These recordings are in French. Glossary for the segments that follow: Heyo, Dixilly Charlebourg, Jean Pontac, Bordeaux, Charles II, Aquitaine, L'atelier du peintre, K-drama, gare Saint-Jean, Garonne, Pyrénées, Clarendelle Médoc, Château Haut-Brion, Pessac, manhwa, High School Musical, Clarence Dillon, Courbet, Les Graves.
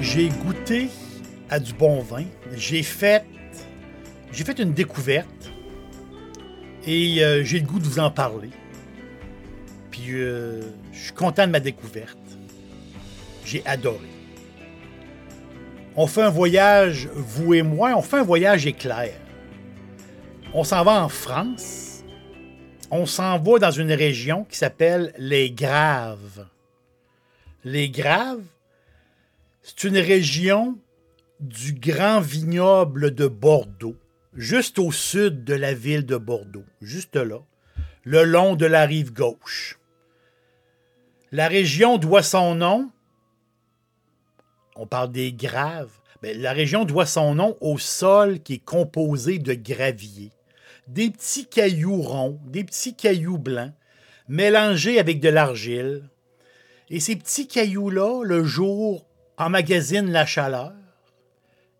J'ai goûté à du bon vin. J'ai fait une découverte et j'ai le goût de vous en parler. Puis je suis content de ma découverte. J'ai adoré. On fait un voyage, vous et moi, on fait un voyage éclair. On s'en va en France. On s'en va dans une région qui s'appelle Les Graves. Les Graves, c'est une région du grand vignoble de Bordeaux, juste au sud de la ville de Bordeaux, juste là, le long de la rive gauche. La région doit son nom, on parle des Graves, mais la région doit son nom au sol qui est composé de gravier, des petits cailloux ronds, des petits cailloux blancs, mélangés avec de l'argile. Et ces petits cailloux-là, le jour, emmagasinent la chaleur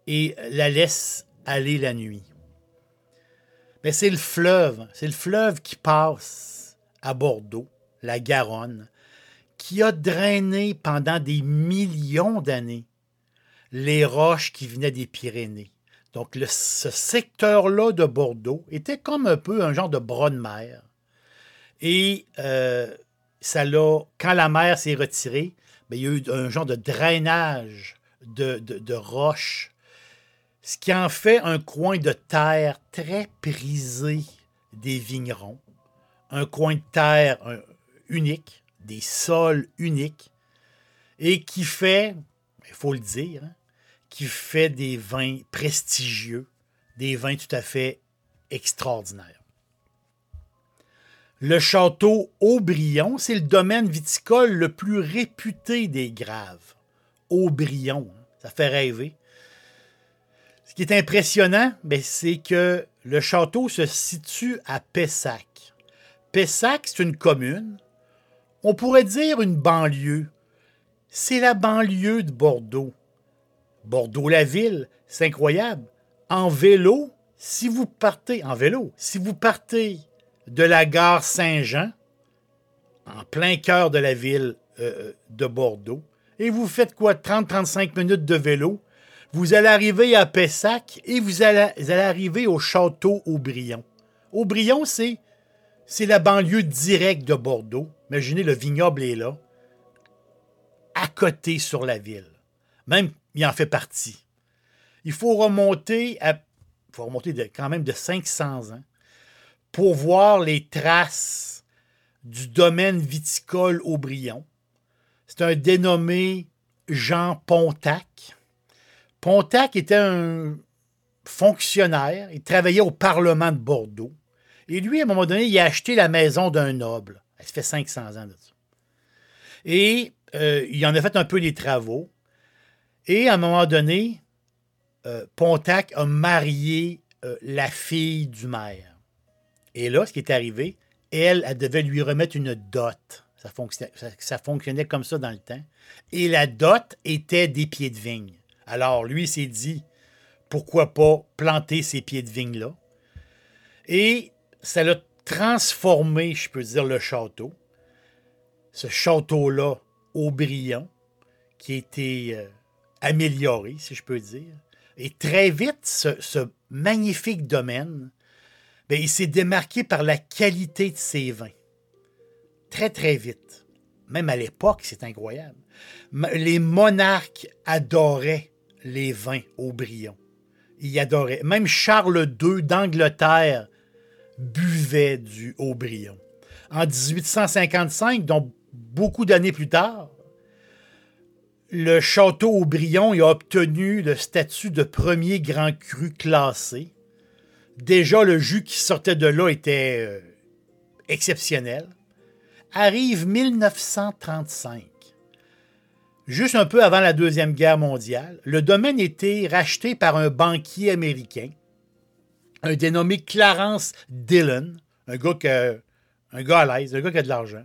et la laissent aller la nuit. Mais c'est le fleuve qui passe à Bordeaux, la Garonne, qui a drainé pendant des millions d'années les roches qui venaient des Pyrénées. Donc ce secteur-là de Bordeaux était comme un peu un genre de bras de mer. Et quand la mer s'est retirée, bien, il y a eu un genre de drainage de roches, ce qui en fait un coin de terre très prisé des vignerons, un coin de terre unique, des sols uniques, et qui fait, il faut le dire, qui fait des vins prestigieux, des vins tout à fait extraordinaires. Le château Haut-Brion, c'est le domaine viticole le plus réputé des Graves. Haut-Brion, ça fait rêver. Ce qui est impressionnant, c'est que le château se situe à Pessac. Pessac, c'est une commune, on pourrait dire une banlieue. C'est la banlieue de Bordeaux. Bordeaux, la ville, c'est incroyable. Si vous partez de la gare Saint-Jean, en plein cœur de la ville de Bordeaux, et vous faites quoi, 30-35 minutes de vélo, vous allez arriver à Pessac et vous allez arriver au château Haut-Brion. Haut-Brion, c'est la banlieue directe de Bordeaux. Imaginez, le vignoble est là, à côté sur la ville. Même, il en fait partie. Il faut remonter quand même de 500 ans pour voir les traces du domaine viticole Haut-Brion. C'est un dénommé Jean Pontac. Pontac était un fonctionnaire. Il travaillait au Parlement de Bordeaux. Et lui, à un moment donné, il a acheté la maison d'un noble. Elle se fait 500 ans de ça. Et il en a fait un peu des travaux. Et à un moment donné, Pontac a marié la fille du maire. Et là, ce qui est arrivé, elle devait lui remettre une dot Ça fonctionnait comme ça dans le temps. Et la dot était des pieds de vigne. Alors, lui s'est dit, pourquoi pas planter ces pieds de vigne-là? Et ça l'a transformé, je peux dire, le château. Ce château-là, Haut-Brion, qui a été amélioré, si je peux dire. Et très vite, ce magnifique domaine, bien, il s'est démarqué par la qualité de ses vins. Très, très vite. Même à l'époque, c'est incroyable. Les monarques adoraient les vins Haut-Brion. Ils adoraient. Même Charles II d'Angleterre buvait du Haut-Brion. En 1855, donc beaucoup d'années plus tard, le château Haut-Brion a obtenu le statut de premier grand cru classé. Déjà, le jus qui sortait de là était exceptionnel. Arrive 1935. Juste un peu avant la Deuxième Guerre mondiale, le domaine était racheté par un banquier américain, un dénommé Clarence Dillon, un gars à l'aise, un gars qui a de l'argent.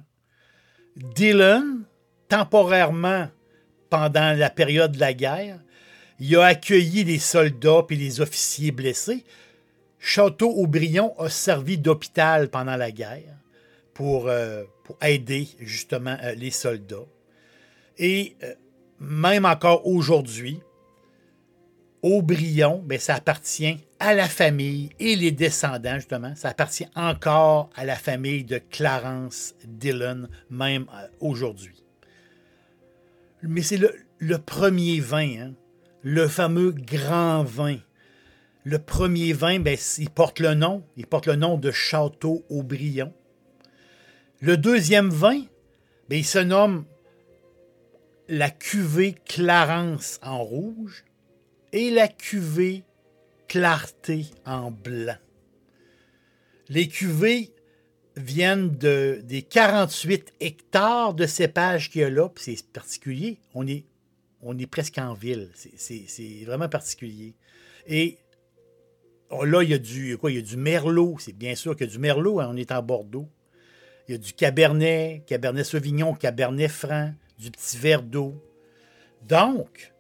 Dillon, temporairement, pendant la période de la guerre, il a accueilli les soldats et les officiers blessés. Château Haut-Brion a servi d'hôpital pendant la guerre pour aider justement les soldats. Et même encore aujourd'hui, Haut-Brion, bien, ça appartient à la famille et les descendants justement, ça appartient encore à la famille de Clarence Dillon, même aujourd'hui. Mais c'est le premier vin, hein, le fameux grand vin. Le premier vin, bien, il porte le nom de Château Haut-Brion. Le deuxième vin, bien, il se nomme la cuvée Clarence en rouge et la cuvée Clarté en blanc. Les cuvées viennent des 48 hectares de cépages qu'il y a là, puis c'est particulier. On est presque en ville. C'est vraiment particulier. Et là, il y a du merlot. C'est bien sûr qu'il y a du merlot, hein, on est en Bordeaux. Il y a du Cabernet, Cabernet Sauvignon, Cabernet Franc, du petit verre d'eau. Donc,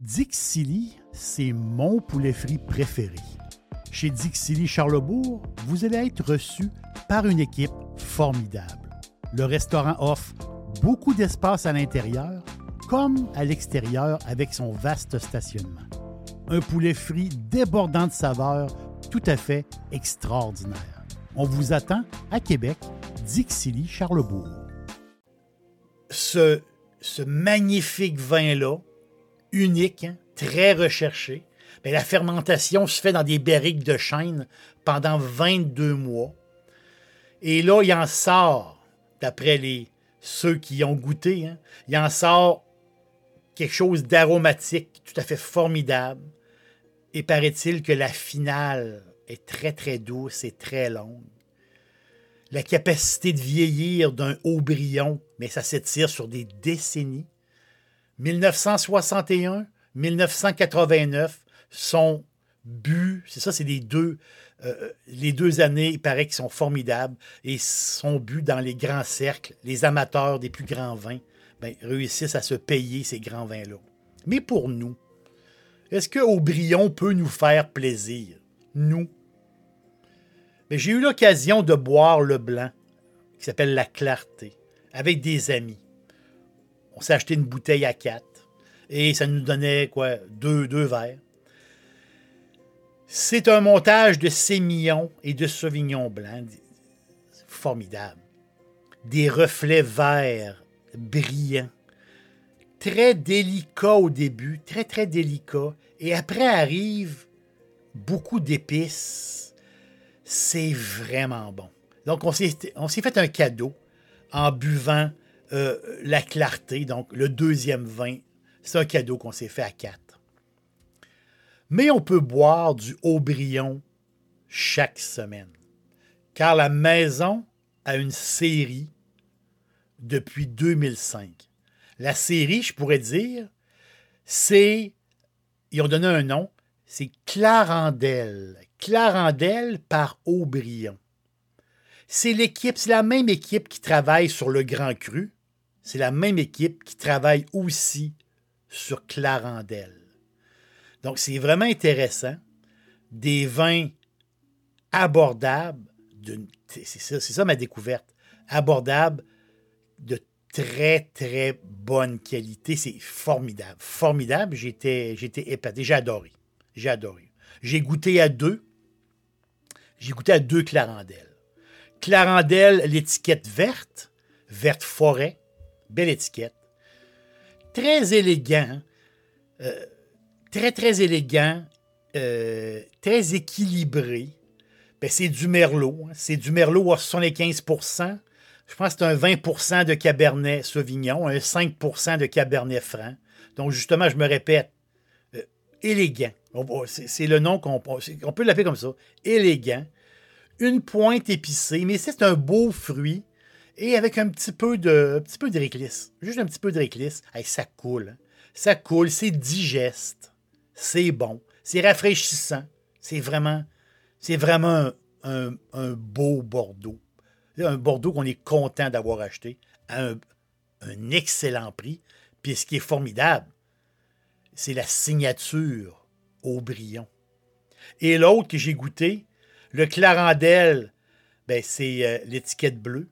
Dixilly, c'est mon poulet frit préféré. Chez Dixilly Charlebourg, vous allez être reçu par une équipe formidable. Le restaurant offre beaucoup d'espace à l'intérieur comme à l'extérieur avec son vaste stationnement. Un poulet frit débordant de saveurs tout à fait extraordinaire. On vous attend à Québec, Dixilly Charlebourg. Ce magnifique vin-là, unique, hein, très recherché, bien, la fermentation se fait dans des barriques de chêne pendant 22 mois. Et là, il en sort, d'après ceux qui y ont goûté, hein, il en sort quelque chose d'aromatique, tout à fait formidable. Et paraît-il que la finale est très, très douce et très longue. La capacité de vieillir d'un Haut-Brion, mais ça s'étire sur des décennies. 1961, 1989 sont bu. C'est ça, c'est les deux années, il paraît qu'ils sont formidables et sont bu dans les grands cercles. Les amateurs des plus grands vins réussissent à se payer ces grands vins-là. Mais pour nous, est-ce que Haut-Brion peut nous faire plaisir? Nous. Mais j'ai eu l'occasion de boire le blanc, qui s'appelle la Clarté, avec des amis. On s'est acheté une bouteille à 4 et ça nous donnait quoi, deux verres. C'est un montage de sémillon et de sauvignon blanc. C'est formidable. Des reflets verts, brillants. Très délicat au début, très, très délicat. Et après arrive beaucoup d'épices, c'est vraiment bon. Donc, on s'est fait un cadeau en buvant la Clarté, donc le deuxième vin. C'est un cadeau qu'on s'est fait à 4. Mais on peut boire du Haut-Brion chaque semaine, car la maison a une série depuis 2005. La série, je pourrais dire, ils ont donné un nom, c'est Clarendelle par Haut-Brion. C'est la même équipe qui travaille sur le Grand Cru. C'est la même équipe qui travaille aussi sur Clarendelle. Donc, c'est vraiment intéressant. Des vins abordables, c'est ça ma découverte, abordables de très, très bonne qualité. C'est formidable. Formidable, j'étais épaté. J'ai adoré. J'ai goûté à deux Clarendelles. Clarendelle, l'étiquette verte forêt, belle étiquette. Très élégant, très, très élégant, très équilibré. Ben, c'est du Merlot. Hein. C'est du Merlot à 75%. Je pense que c'est un 20% de Cabernet Sauvignon, un 5% de Cabernet Franc. Donc, justement, je me répète, élégant. C'est le nom qu'on peut l'appeler comme ça. Élégant. Une pointe épicée, mais c'est un beau fruit. Et avec un petit peu de réglisse. Juste un petit peu de réglisse. Hey, ça coule. Hein. Ça coule. C'est digeste. C'est bon. C'est rafraîchissant. C'est vraiment un beau Bordeaux. Un Bordeaux qu'on est content d'avoir acheté à un excellent prix. Puis ce qui est formidable, c'est la signature Haut-Brion. Et l'autre que j'ai goûté, le Clarendelle, ben c'est l'étiquette bleue.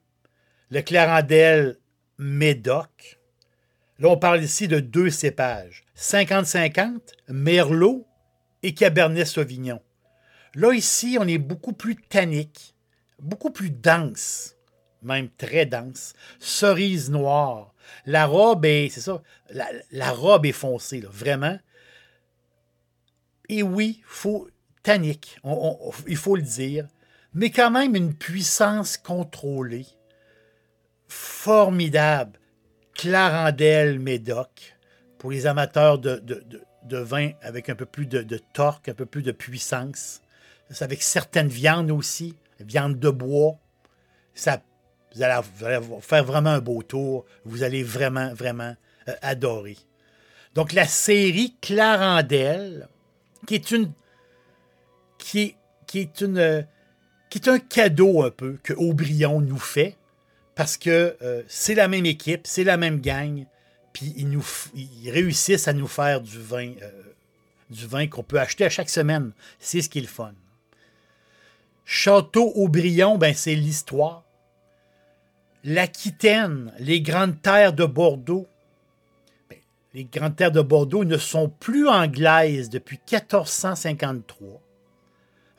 Le Clarendelle Médoc. Là, on parle ici de deux cépages. 50-50, Merlot et Cabernet Sauvignon. Là, ici, on est beaucoup plus tannique, beaucoup plus dense, même très dense. Cerise noire. La robe est, c'est ça, la robe est foncée, là, vraiment. Et oui, faut tannique, il faut le dire, mais quand même une puissance contrôlée. Formidable. Clarendelle Médoc. Pour les amateurs de vin avec un peu plus de torque, un peu plus de puissance. C'est avec certaines viandes aussi, viande de bois. Ça, vous allez faire vraiment un beau tour. Vous allez vraiment, vraiment adorer. Donc, la série Clarendelle, qui est un cadeau un peu que Haut-Brion nous fait. Parce que c'est la même équipe, c'est la même gang, puis ils réussissent à nous faire du vin qu'on peut acheter à chaque semaine. C'est ce qui est le fun. Château Haut-Brion, ben, c'est l'histoire. L'Aquitaine, les grandes terres de Bordeaux. Ben, les grandes terres de Bordeaux ne sont plus anglaises depuis 1453.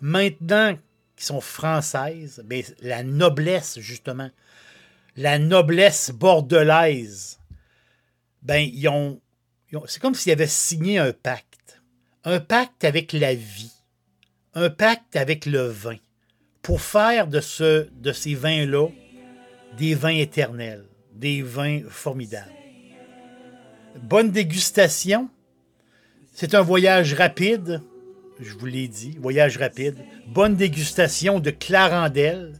Maintenant qui sont françaises, mais la noblesse, justement, la noblesse bordelaise, ben, c'est comme s'ils avaient signé un pacte avec la vie, un pacte avec le vin, pour faire de ces vins-là des vins éternels, des vins formidables. Bonne dégustation, c'est un voyage rapide. Je vous l'ai dit, voyage rapide. Bonne dégustation de Clarendelle.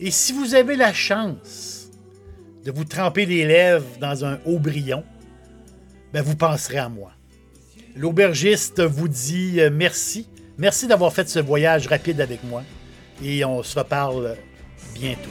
Et si vous avez la chance de vous tremper les lèvres dans un Haut-Brion, ben vous penserez à moi. L'aubergiste vous dit merci. Merci d'avoir fait ce voyage rapide avec moi. Et on se reparle bientôt.